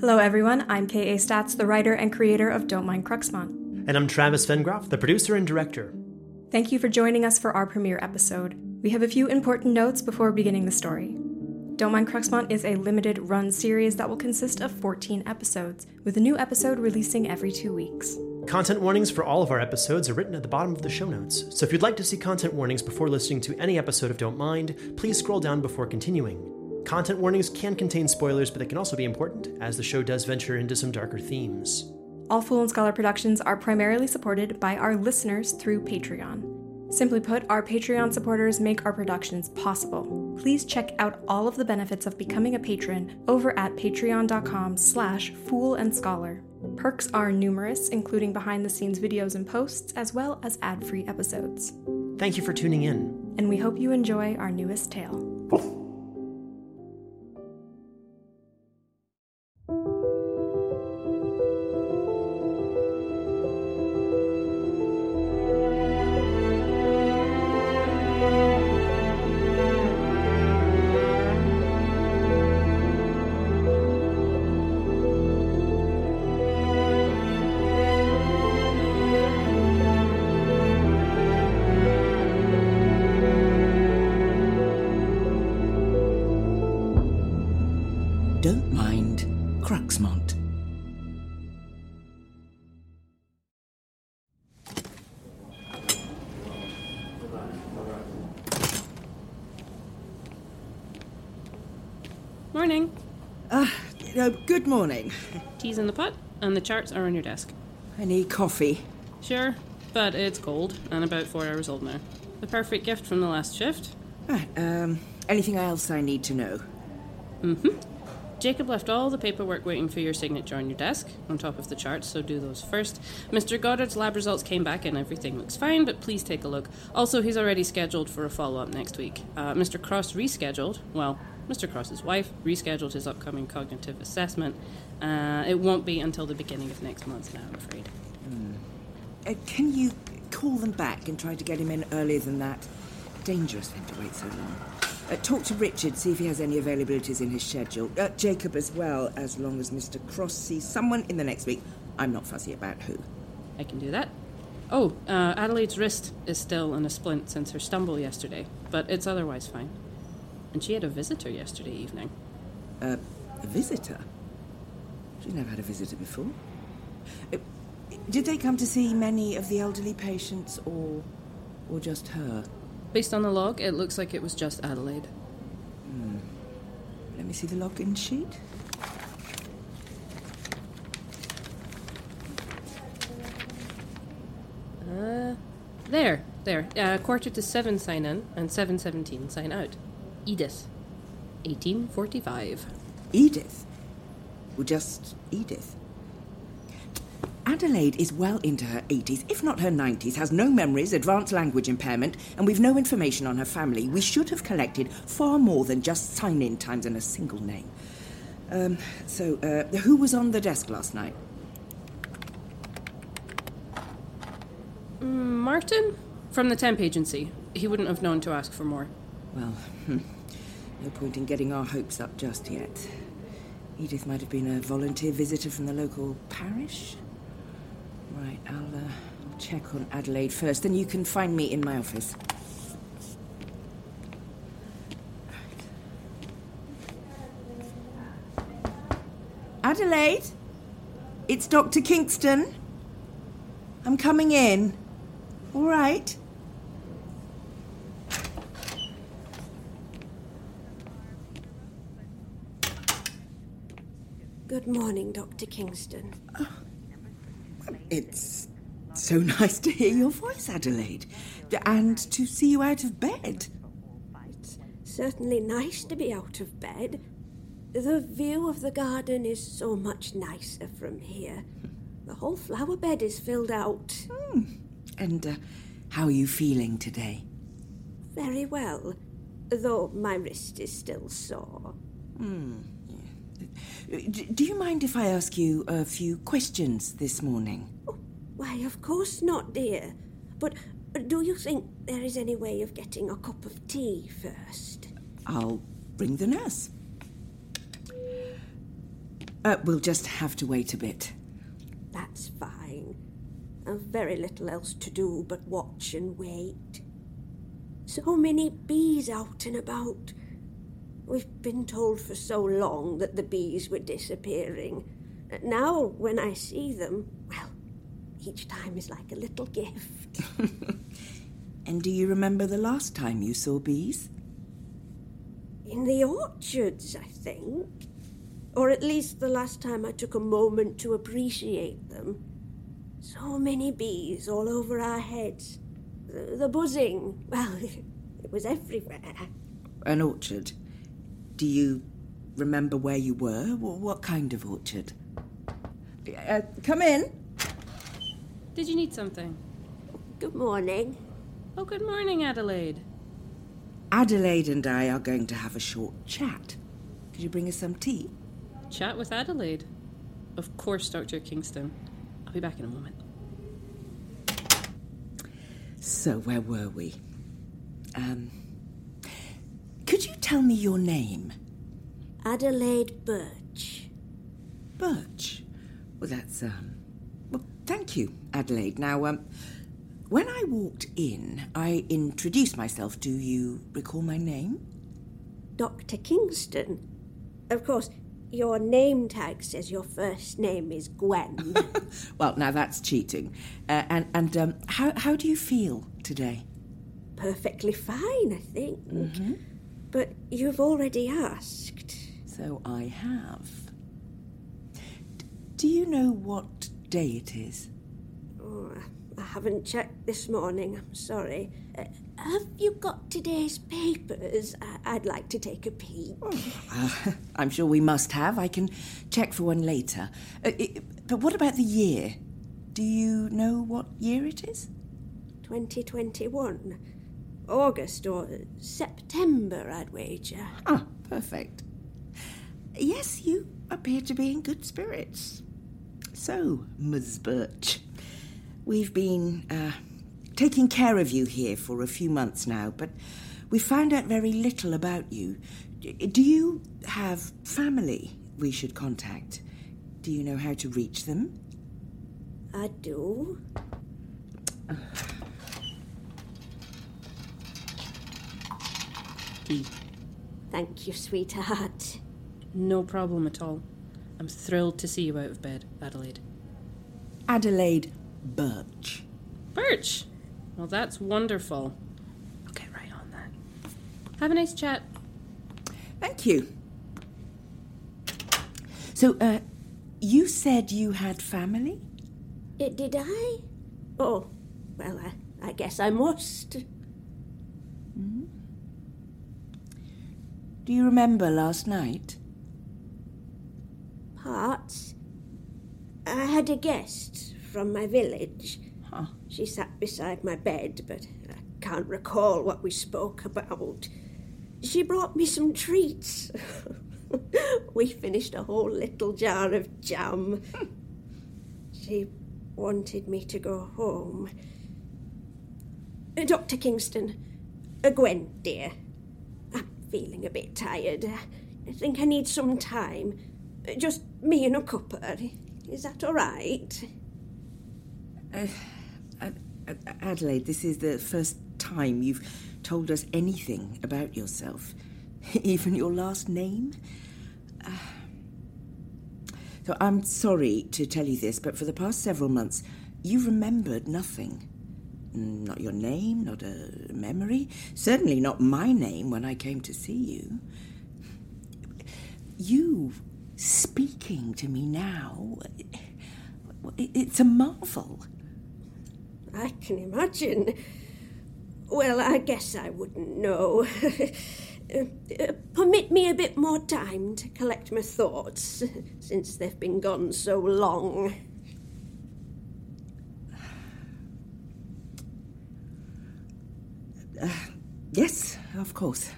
Hello everyone, I'm K.A. Statz, the writer and creator of Don't Mind Cruxmont. And I'm Travis Vengroff, the producer and director. Thank you for joining us for our premiere episode. We have a few important notes before beginning the story. Don't Mind Cruxmont is a limited-run series that will consist of 14 episodes, with a new episode releasing every 2 weeks. Content warnings for all of our episodes are written at the bottom of the show notes, so if you'd like to see content warnings before listening to any episode of Don't Mind, please scroll down before continuing. Content warnings can contain spoilers, but they can also be important, as the show does venture into some darker themes. All Fool and Scholar Productions are primarily supported by our listeners through Patreon. Simply put, our Patreon supporters make our productions possible. Please check out all of the benefits of becoming a patron over at patreon.com/foolandscholar. Perks are numerous, including behind-the-scenes videos and posts, as well as ad-free episodes. Thank you for tuning in. And we hope you enjoy our newest tale. Don't Mind Cruxmont. Morning. Good morning. Tea's in the pot, and the charts are on your desk. I need coffee. Sure, but it's cold and about 4 hours old now. The perfect gift from the last shift. Right, anything else I need to know? Mm-hmm. Jacob left all the paperwork waiting for your signature on your desk, on top of the charts, so do those first. Mr. Goddard's lab results came back and everything looks fine, but please take a look. Also, he's already scheduled for a follow-up next week. Mr. Cross rescheduled, well, Mr. Cross's wife rescheduled his upcoming cognitive assessment. It won't be until the beginning of next month now, I'm afraid. Can you call them back and try to get him in earlier than that? Dangerous for him to wait so long. Talk to Richard, see if he has any availabilities in his schedule. Jacob as well, as long as Mr. Cross sees someone in the next week. I'm not fussy about who. I can do that. Adelaide's wrist is still in a splint since her stumble yesterday, but it's otherwise fine. And she had a visitor yesterday evening. A visitor? She's never had a visitor before. Did they come to see many of the elderly patients or just her? Based on the log, it looks like it was just Adelaide. Let me see the login sheet. There. 6:45 sign in and 7:17 sign out. Edith. 1845. Edith? Well, just Edith. Adelaide is well into her 80s, if not her 90s, has no memories, advanced language impairment, and we've no information on her family. We should have collected far more than just sign-in times and a single name. Who was on the desk last night? Martin? From the temp agency. He wouldn't have known to ask for more. Well, no point in getting our hopes up just yet. Edith might have been a volunteer visitor from the local parish. Right, I'll check on Adelaide first, then you can find me in my office. Adelaide? It's Dr. Kingston. I'm coming in. All right. Good morning, Dr. Kingston. It's so nice to hear your voice, Adelaide, and to see you out of bed. It's certainly nice to be out of bed. The view of the garden is so much nicer from here. The whole flower bed is filled out. And how are you feeling today? Very well, though my wrist is still sore. Do you mind if I ask you a few questions this morning? Oh, why, of course not, dear. But do you think there is any way of getting a cup of tea first? I'll bring the nurse. We'll just have to wait a bit. That's fine. I've very little else to do but watch and wait. So many bees out and about. We've been told for so long that the bees were disappearing. Now, when I see them, well, each time is like a little gift. And do you remember the last time you saw bees? In the orchards, I think. Or at least the last time I took a moment to appreciate them. So many bees all over our heads. The buzzing, well, it was everywhere. An orchard? Do you remember where you were? What kind of orchard? Come in. Did you need something? Good morning. Oh, good morning, Adelaide. Adelaide and I are going to have a short chat. Could you bring us some tea? Chat with Adelaide? Of course, Dr. Kingston. I'll be back in a moment. So, where were we? Could you tell me your name? Adelaide Birch. Birch? Well, that's, well, thank you, Adelaide. Now, when I walked in, I introduced myself. Do you recall my name? Dr. Kingston. Of course, your name tag says your first name is Gwen. Well, now that's cheating. How do you feel today? Perfectly fine, I think. Mm-hmm. But you've already asked. So I have. Do you know what day it is? Oh, I haven't checked this morning, I'm sorry. Have you got today's papers? I'd like to take a peek. I'm sure we must have. I can check for one later. But what about the year? Do you know what year it is? 2021. August or September, I'd wager. Ah, perfect. Yes, you appear to be in good spirits. So, Ms. Birch, we've been taking care of you here for a few months now, but we found out very little about you. Do you have family we should contact? Do you know how to reach them? I do. Thank you, sweetheart. No problem at all. I'm thrilled to see you out of bed, Adelaide. Adelaide Birch. Birch? Well, that's wonderful. I'll get right on that. Have a nice chat. Thank you. So, you said you had family? Did I? Oh, well, I guess I must. Mm-hmm. Do you remember last night? Parts. I had a guest from my village. Huh. She sat beside my bed, but I can't recall what we spoke about. She brought me some treats. We finished a whole little jar of jam. She wanted me to go home. Dr. Kingston, Gwen, dear. Feeling a bit tired. I think I need some time. Just me and a cuppa. Is that all right? Adelaide, this is the first time you've told us anything about yourself. Even your last name. So I'm sorry to tell you this, but for the past several months, you remembered nothing. Not your name, not a memory. Certainly not my name when I came to see you. You speaking to me now, it's a marvel. I can imagine. Well, I guess I wouldn't know. Permit me a bit more time to collect my thoughts, since they've been gone so long. Yes, of course.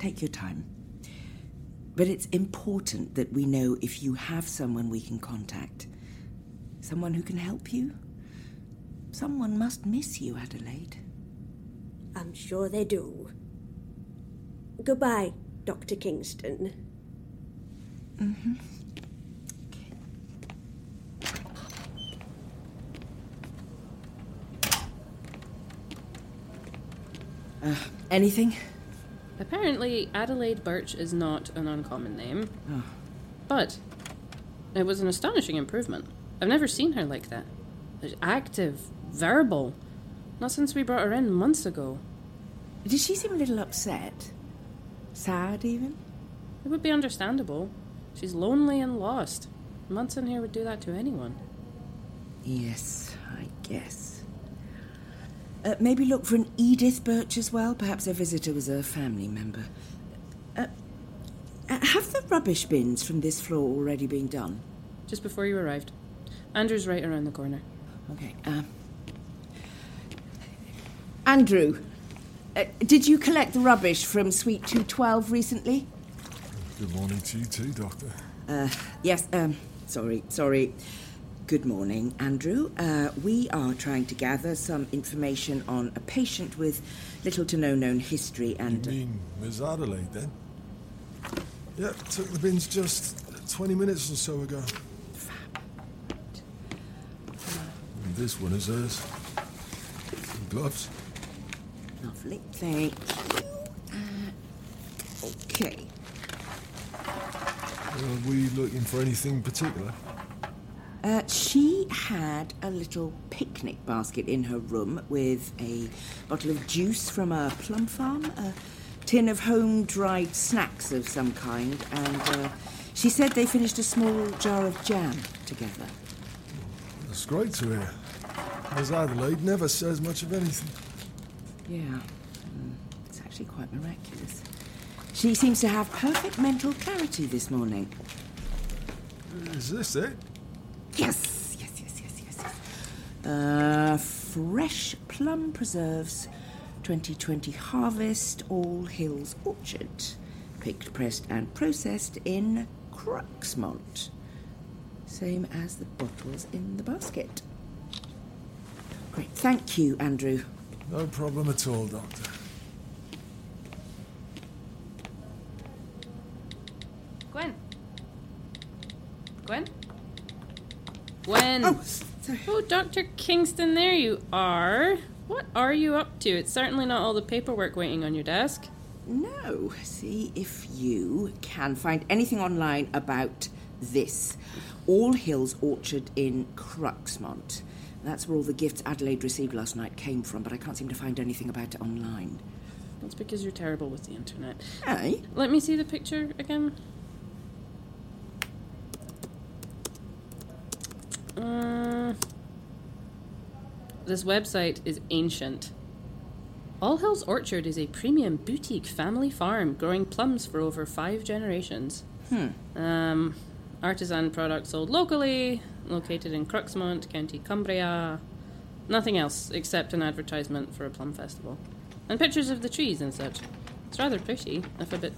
Take your time. But it's important that we know if you have someone we can contact. Someone who can help you. Someone must miss you, Adelaide. I'm sure they do. Goodbye, Dr. Kingston. Mm-hmm. Anything? Apparently, Adelaide Birch is not an uncommon name. Oh. But it was an astonishing improvement. I've never seen her like that. Active, verbal. Not since we brought her in months ago. Did she seem a little upset? Sad, even? It would be understandable. She's lonely and lost. Months in here would do that to anyone. Yes, I guess. Maybe look for an Edith Birch as well. Perhaps her visitor was a family member. Have the rubbish bins from this floor already been done? Just before you arrived. Andrew's right around the corner. Okay. Andrew, did you collect the rubbish from Suite 212 recently? Good morning to you too, Doctor. Yes, sorry. Good morning, Andrew. We are trying to gather some information on a patient with little to no known history and... You mean Ms. Adelaide, then? Yeah, took the bins just 20 minutes or so ago. Fab. And this one is hers. Some gloves. Lovely, thank you. Okay. Are we looking for anything particular? She had a little picnic basket in her room with a bottle of juice from a plum farm, a tin of home-dried snacks of some kind, and she said they finished a small jar of jam together. That's great to hear. Ms. Adelaide never says much of anything. Yeah, it's actually quite miraculous. She seems to have perfect mental clarity this morning. Is this it? Yes. Fresh plum preserves, 2020 harvest, All Hills Orchard. Picked, pressed and processed in Cruxmont. Same as the bottles in the basket. Great, thank you, Andrew. No problem at all, Doctor. Gwen! Oh, sorry. Oh, Dr. Kingston, there you are. What are you up to? It's certainly not all the paperwork waiting on your desk. No. See if you can find anything online about this. All Hills Orchard in Cruxmont. That's where all the gifts Adelaide received last night came from, but I can't seem to find anything about it online. That's because you're terrible with the internet. Aye. Let me see the picture again. This website is ancient. All Hills Orchard is a premium boutique family farm growing plums for over 5 generations. Artisan products sold locally, located in Cruxmont, County Cumbria. Nothing else except an advertisement for a plum festival. And pictures of the trees and such. It's rather pretty, if a bit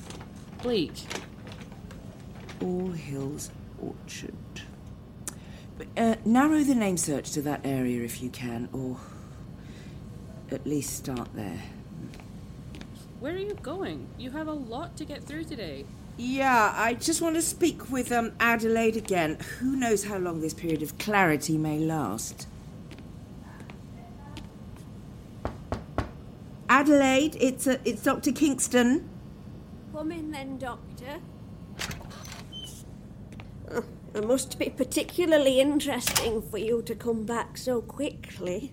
bleak. All Hills Orchard. Narrow the name search to that area if you can, or at least start there. Where are you going? You have a lot to get through today. Yeah, I just want to speak with Adelaide again. Who knows how long this period of clarity may last. Adelaide, it's Dr. Kingston. Come in then, Doctor. Oh. It must be particularly interesting for you to come back so quickly.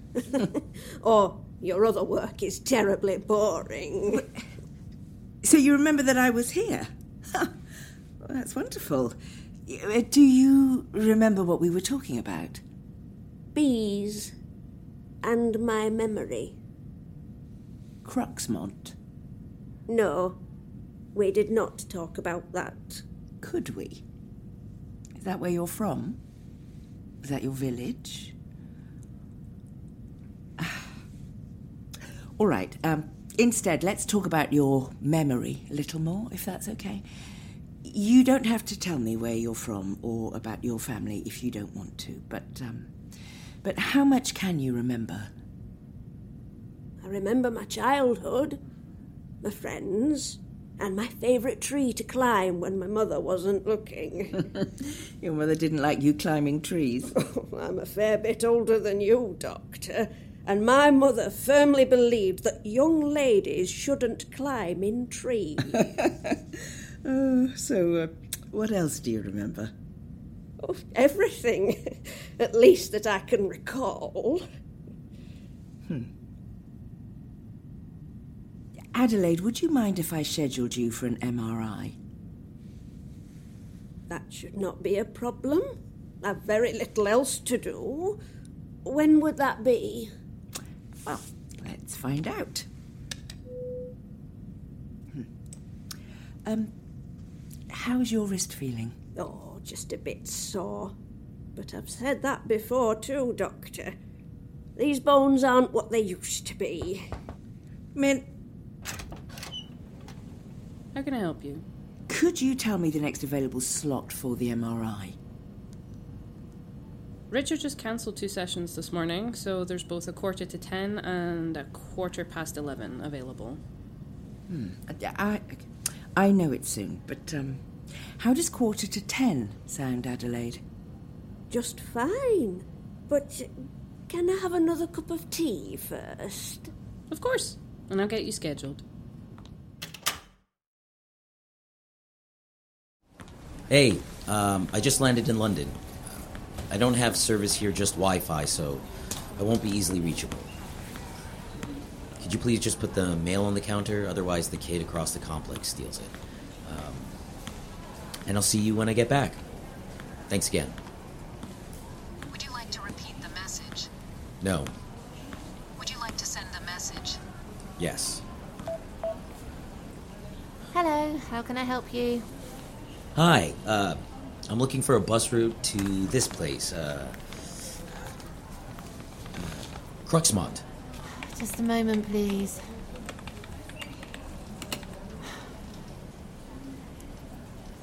Or your other work is terribly boring. So you remember that I was here? Huh. Well, that's wonderful. Do you remember what we were talking about? Bees and my memory. Cruxmont? No, we did not talk about that. Could we? Is that where you're from? Is that your village? All right. Instead, let's talk about your memory a little more, if that's okay. You don't have to tell me where you're from or about your family if you don't want to, but how much can you remember? I remember my childhood, my friends... and my favourite tree to climb when my mother wasn't looking. Your mother didn't like you climbing trees. Oh, I'm a fair bit older than you, Doctor. and my mother firmly believed that young ladies shouldn't climb in trees. So, what else do you remember? Oh, everything, at least that I can recall. Adelaide, would you mind if I scheduled you for an MRI? That should not be a problem. I've very little else to do. When would that be? Well, let's find out. How's your wrist feeling? Oh, just a bit sore. But I've said that before too, Doctor. These bones aren't what they used to be. How can I help you? Could you tell me the next available slot for the MRI? Richard just cancelled 2 sessions this morning, so there's both 9:45 and 11:15 available. I know it's soon, but how does 9:45 sound, Adelaide? Just fine, but can I have another cup of tea first? Of course, and I'll get you scheduled. Hey, I just landed in London. I don't have service here, just Wi-Fi, so I won't be easily reachable. Could you please just put the mail on the counter? Otherwise, the kid across the complex steals it. And I'll see you when I get back. Thanks again. Would you like to repeat the message? No. Would you like to send the message? Yes. Hello, how can I help you? Hi, I'm looking for a bus route to this place, Cruxmont. Just a moment, please.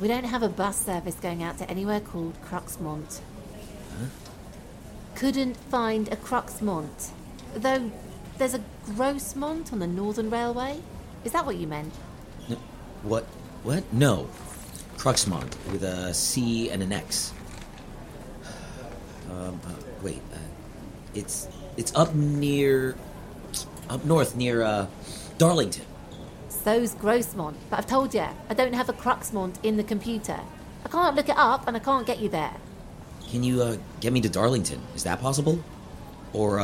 We don't have a bus service going out to anywhere called Cruxmont. Huh? Couldn't find a Cruxmont. Though there's a Grossmont on the Northern Railway. Is that what you meant? What? No. Cruxmont, with a C and an X. It's up north, near Darlington. So's Grossmont, but I've told you, I don't have a Cruxmont in the computer. I can't look it up, and I can't get you there. Can you get me to Darlington? Is that possible? Or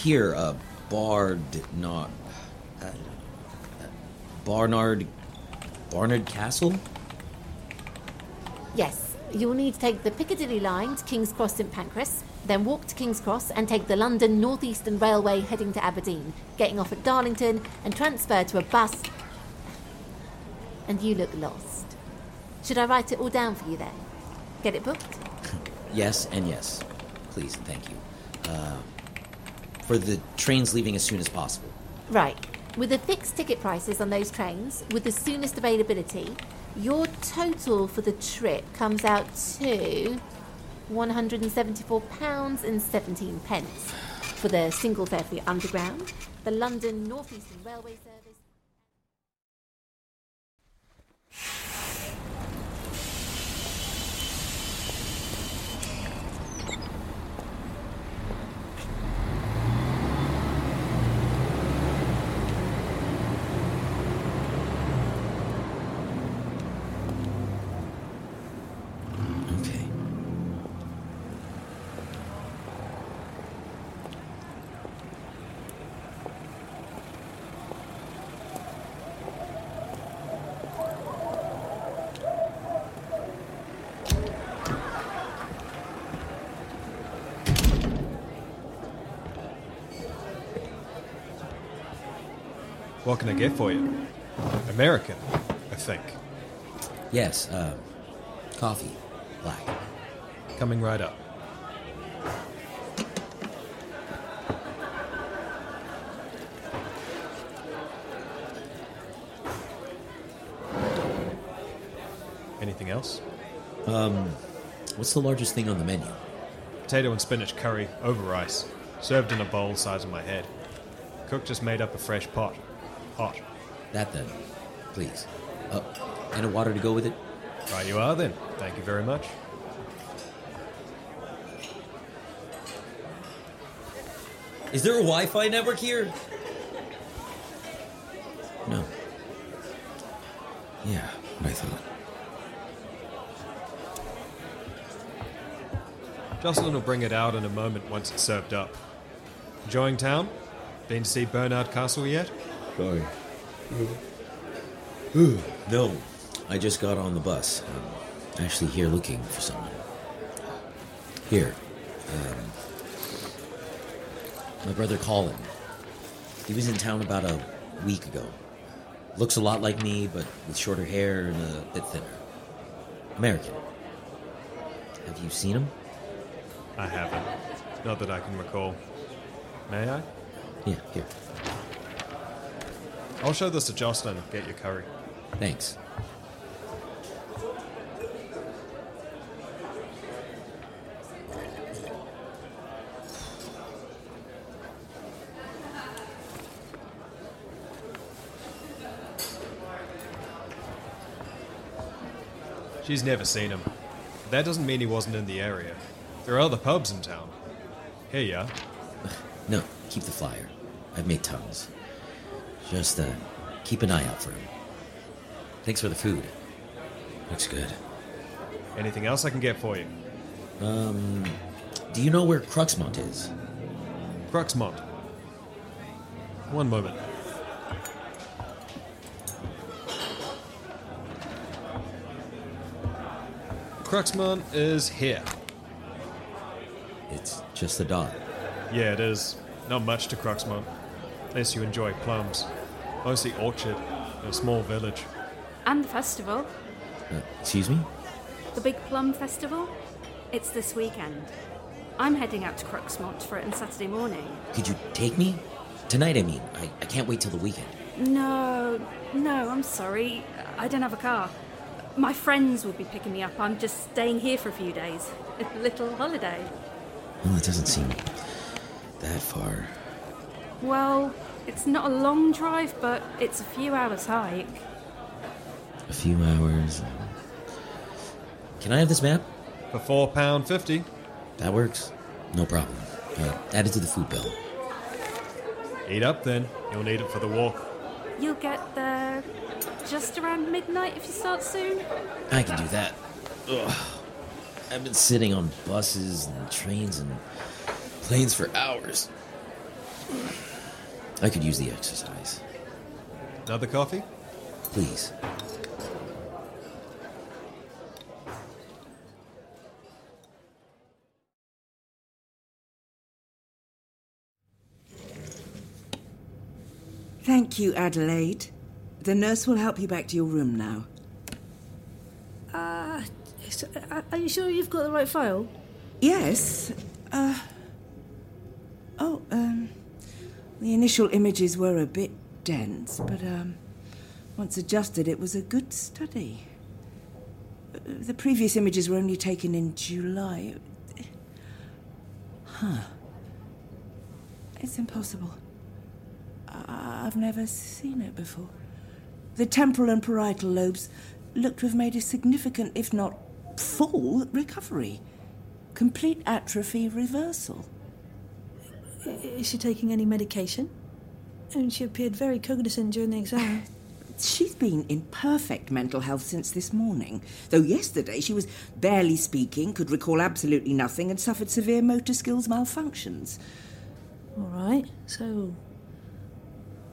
here, Barnard Castle? Yes, you'll need to take the Piccadilly line to King's Cross St Pancras, then walk to King's Cross and take the London North Eastern Railway heading to Aberdeen, getting off at Darlington and transfer to a bus. And you look lost. Should I write it all down for you then? Get it booked? Yes and yes. Please and thank you. For the trains leaving as soon as possible. Right. With the fixed ticket prices on those trains, with the soonest availability, your total for the trip comes out to £174.17 for the single fare for the Underground, the London North Eastern Railway Service. What can I get for you? American, I think. Yes, coffee, black. Coming right up. Anything else? What's the largest thing on the menu? Potato and spinach curry over rice, served in a bowl the size of my head. Cook just made up a fresh pot. Hot. That then, please. And a water to go with it? Right you are then. Thank you very much. Is there a Wi-Fi network here? No. Yeah, what I thought. Jocelyn will bring it out in a moment once it's served up. Enjoying town? Been to see Bernard Castle yet? Sorry. No, I just got on the bus. I'm actually here looking for someone. Here. My brother Colin. He was in town about a week ago. Looks a lot like me, but with shorter hair and a bit thinner. American. Have you seen him? I haven't. Not that I can recall. May I? Yeah, here. I'll show this to Jocelyn. Get your curry. Thanks. She's never seen him. That doesn't mean he wasn't in the area. There are other pubs in town. Here you are. No, keep the flyer. I've made tons. Just keep an eye out for him. Thanks for the food. Looks good. Anything else I can get for you? Do you know where Cruxmont is? Cruxmont. One moment. Cruxmont is here. It's just a dot. Yeah, it is. Not much to Cruxmont. Unless you enjoy plums. Mostly orchard in a small village. And the festival. Excuse me? The Big Plum Festival? It's this weekend. I'm heading out to Cruxmont for it on Saturday morning. Could you take me? Tonight, I mean. I can't wait till the weekend. No, I'm sorry. I don't have a car. My friends will be picking me up. I'm just staying here for a few days. A little holiday. Well, it doesn't seem that far. Well, it's not a long drive, but it's a few hours hike. A few hours. Can I have this map? For £4.50. That works. No problem. Add it to the food bill. Eat up, then. You'll need it for the walk. You'll get there just around midnight if you start soon? I can do that. Ugh. I've been sitting on buses and trains and planes for hours. I could use the exercise. Another coffee? Please. Thank you, Adelaide. The nurse will help you back to your room now. Are you sure you've got the right file? Yes. The initial images were a bit dense, but once adjusted, it was a good study. The previous images were only taken in July. Huh. It's impossible. I've never seen it before. The temporal and parietal lobes look to have made a significant, if not full, recovery. Complete atrophy reversal. Is she taking any medication? And she appeared very cognizant during the exam. She's been in perfect mental health since this morning, though yesterday she was barely speaking, could recall absolutely nothing, and suffered severe motor skills malfunctions. All right, so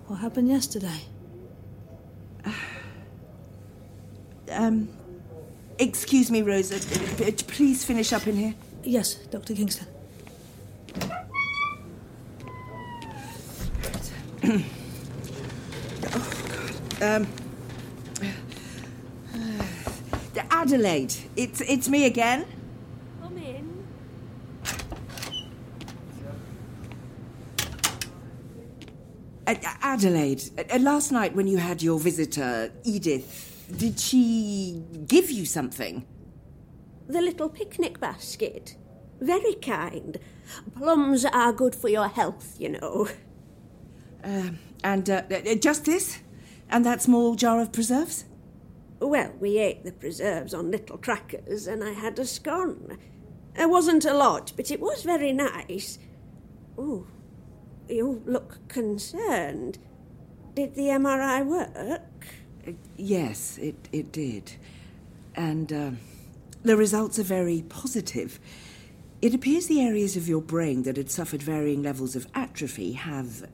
what happened yesterday? Excuse me, Rosa. Please finish up in here. Yes, Dr. Kingston. Oh, God. Adelaide, it's me again. Come in. Adelaide, last night when you had your visitor, Edith, did she give you something? The little picnic basket. Very kind. Plums are good for your health, you know. Just this? And that small jar of preserves? Well, we ate the preserves on little crackers and I had a scone. It wasn't a lot, but it was very nice. Ooh, You look concerned. Did the MRI work? Yes, it did. And the results are very positive. It appears the areas of your brain that had suffered varying levels of atrophy have,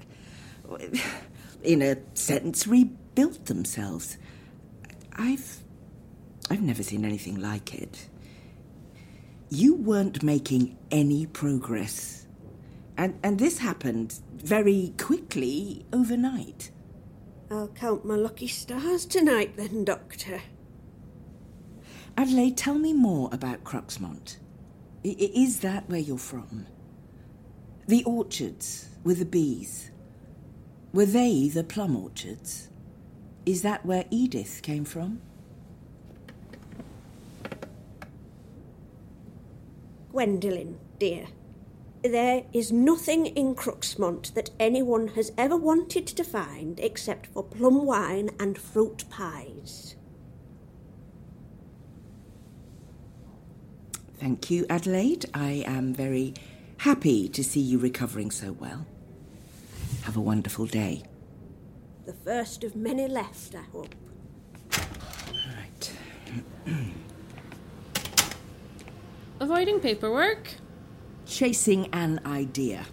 in a sense, rebuilt themselves. I've never seen anything like it. You weren't making any progress. And this happened very quickly overnight. I'll count my lucky stars tonight then, Doctor. Adelaide, tell me more about Cruxmont. Is that where you're from? The orchards with the bees. Were they the plum orchards? Is that where Edith came from? Gwendoline, dear, there is nothing in Cruxmont that anyone has ever wanted to find except for plum wine and fruit pies. Thank you, Adelaide. I am very happy to see you recovering so well. Have a wonderful day. The first of many left, I hope. All right. Avoiding paperwork? Chasing an idea.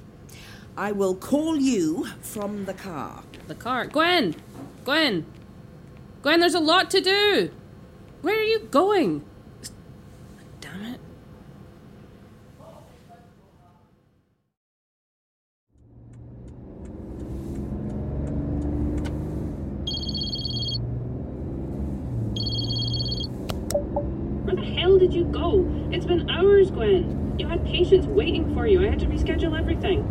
I will call you from the car. The car? Gwen! Gwen! Gwen, there's a lot to do! Where are you going? Damn it. Where the hell did you go? It's been hours, Gwen. You had patients waiting for you. I had to reschedule everything.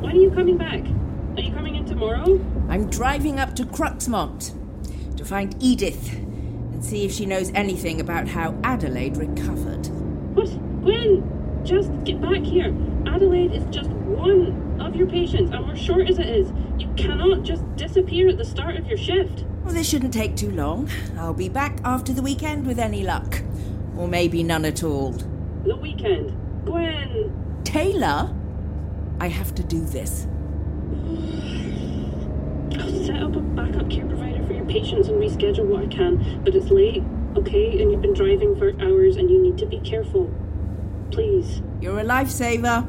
When are you coming back? Are you coming in tomorrow? I'm driving up to Cruxmont to find Edith and see if she knows anything about how Adelaide recovered. What? Gwen, just get back here. Adelaide is just one of your patients, and we're short as it is. You cannot just disappear at the start of your shift. Well, this shouldn't take too long. I'll be back after the weekend with any luck. Or maybe none at all. The weekend? Gwen! Taylor, I have to do this. I'll set up a backup care provider for your patients and reschedule what I can, but it's late, okay? And you've been driving for hours and you need to be careful. Please. You're a lifesaver.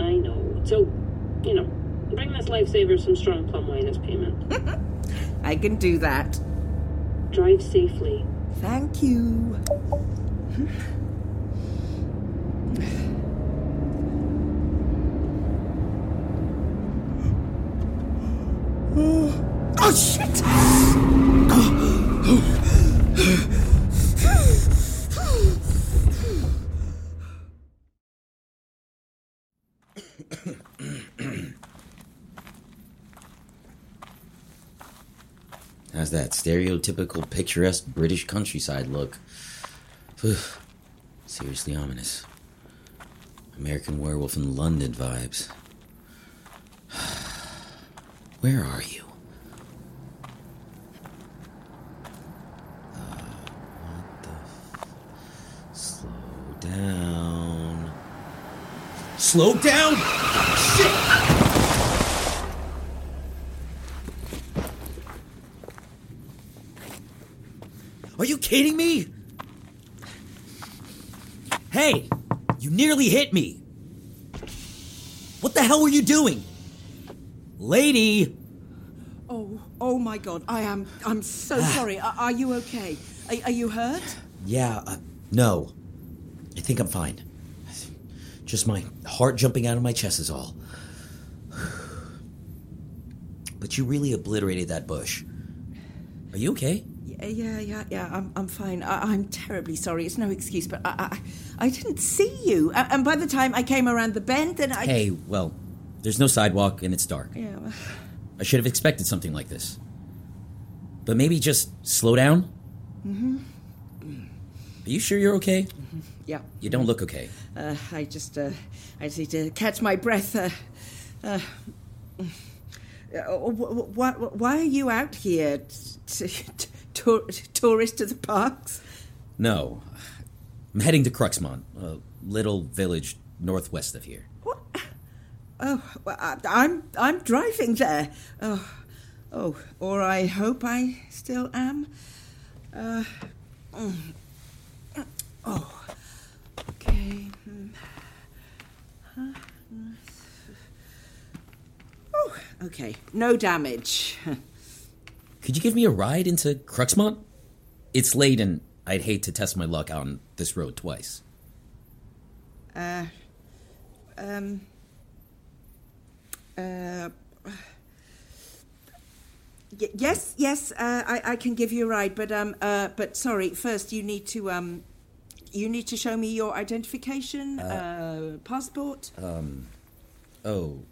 I know. So, bring this lifesaver some strong plum wine as payment. I can do that. Drive safely. Thank you. Oh, shit! How's that stereotypical picturesque British countryside look? Seriously ominous. American Werewolf in London vibes. Where are you? What the Slow down. Slow down! Shit! Are you kidding me? Hey! You nearly hit me! What the hell were you doing? Lady! Oh my God, I'm so sorry. Are you okay? Are you hurt? Yeah, no. I think I'm fine. Just my heart jumping out of my chest is all. But you really obliterated that bush. Are you okay? Yeah, I'm fine. I'm terribly sorry. It's no excuse, but I didn't see you. And by the time I came around the bend, then Hey, well, there's no sidewalk and it's dark. Yeah. I should have expected something like this. But maybe just slow down? Mm-hmm. Are you sure you're okay? Mm-hmm. Yeah. You don't look okay. I just need to catch my breath. Why are you out here? Tourist to the parks? No. I'm heading to Cruxmont, a little village northwest of here. What? Oh, well, I'm driving there. Oh, or I hope I still am. Oh, okay. Oh, okay. No damage. Could you give me a ride into Cruxmont? It's late, and I'd hate to test my luck on this road twice. Yes. I can give you a ride, but sorry. First, you need to show me your identification, passport. Oh,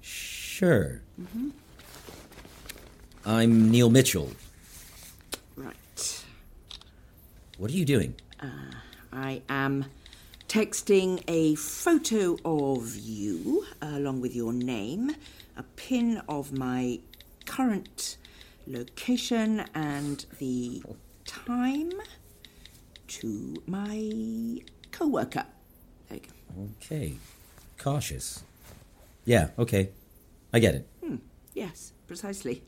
sure. Mm-hmm. I'm Neil Mitchell. Right. What are you doing? I am texting a photo of you, along with your name, a pin of my current location, and the time to my co-worker. There you go. Okay. Cautious. Yeah, okay. I get it. Yes, precisely.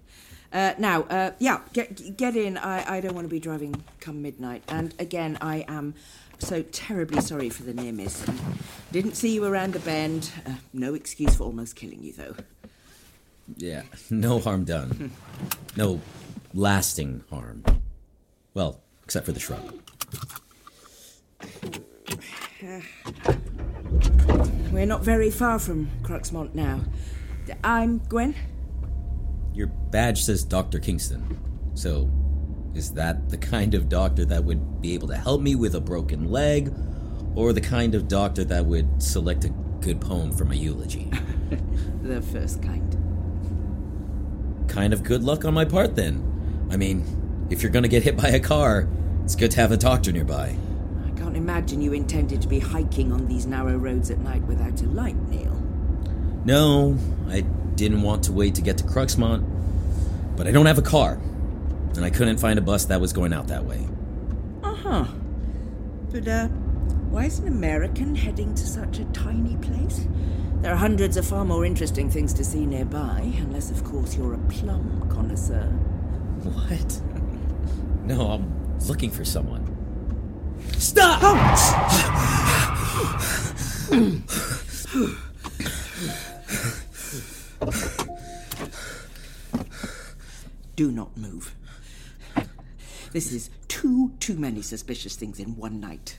Now, get in. I don't want to be driving come midnight. And again, I am so terribly sorry for the near miss. Didn't see you around the bend. No excuse for almost killing you, though. Yeah, no harm done. No lasting harm. Well, except for the shrub. We're not very far from Cruxmont now. I'm Gwen. Your badge says Dr. Kingston. So, is that the kind of doctor that would be able to help me with a broken leg, or the kind of doctor that would select a good poem for my eulogy? The first kind. Kind of good luck on my part, then. I mean, if you're going to get hit by a car, it's good to have a doctor nearby. I can't imagine you intended to be hiking on these narrow roads at night without a light, Neil. No, I didn't want to wait to get to Cruxmont, but I don't have a car, and I couldn't find a bus that was going out that way. Uh-huh. But, why is an American heading to such a tiny place? There are hundreds of far more interesting things to see nearby, unless, of course, you're a plum connoisseur. What? No, I'm looking for someone. Stop! Oh! Do not move. This is too many suspicious things in one night.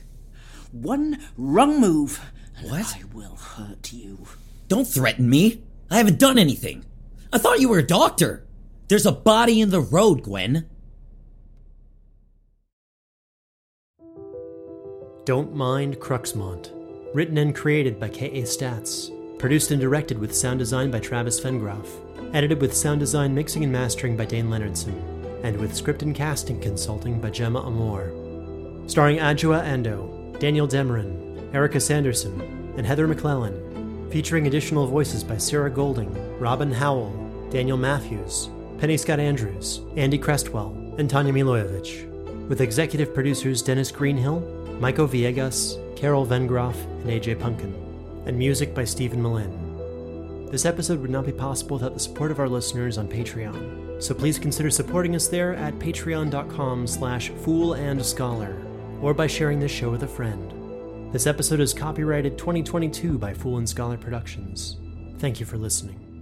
One wrong move, and what? I will hurt you. Don't threaten me. I haven't done anything. I thought you were a doctor. There's a body in the road, Gwen. Don't Mind Cruxmont. Written and created by K.A. Statz. Produced and directed with sound design by Travis Vengroff. Edited with sound design, mixing, and mastering by Dayn Leonardson. And with script and casting consulting by Gemma Amor. Starring Adjoa Andoh, Daniel Demerin, Erika Sanderson, and Heather McLellan. Featuring additional voices by Sarah Golding, Robin Howell, Daniel Matthews, Penny Scott Andrews, Andy Cresswell, and Tanja Milojevic. With executive producers Dennis Greenhill, Maico Villegas, Carol Vengroff, and AJ Punk'n. And music by Steven Melin. This episode would not be possible without the support of our listeners on Patreon, so please consider supporting us there at patreon.com/Fool and Scholar, or by sharing this show with a friend. This episode is copyrighted 2022 by Fool and Scholar Productions. Thank you for listening.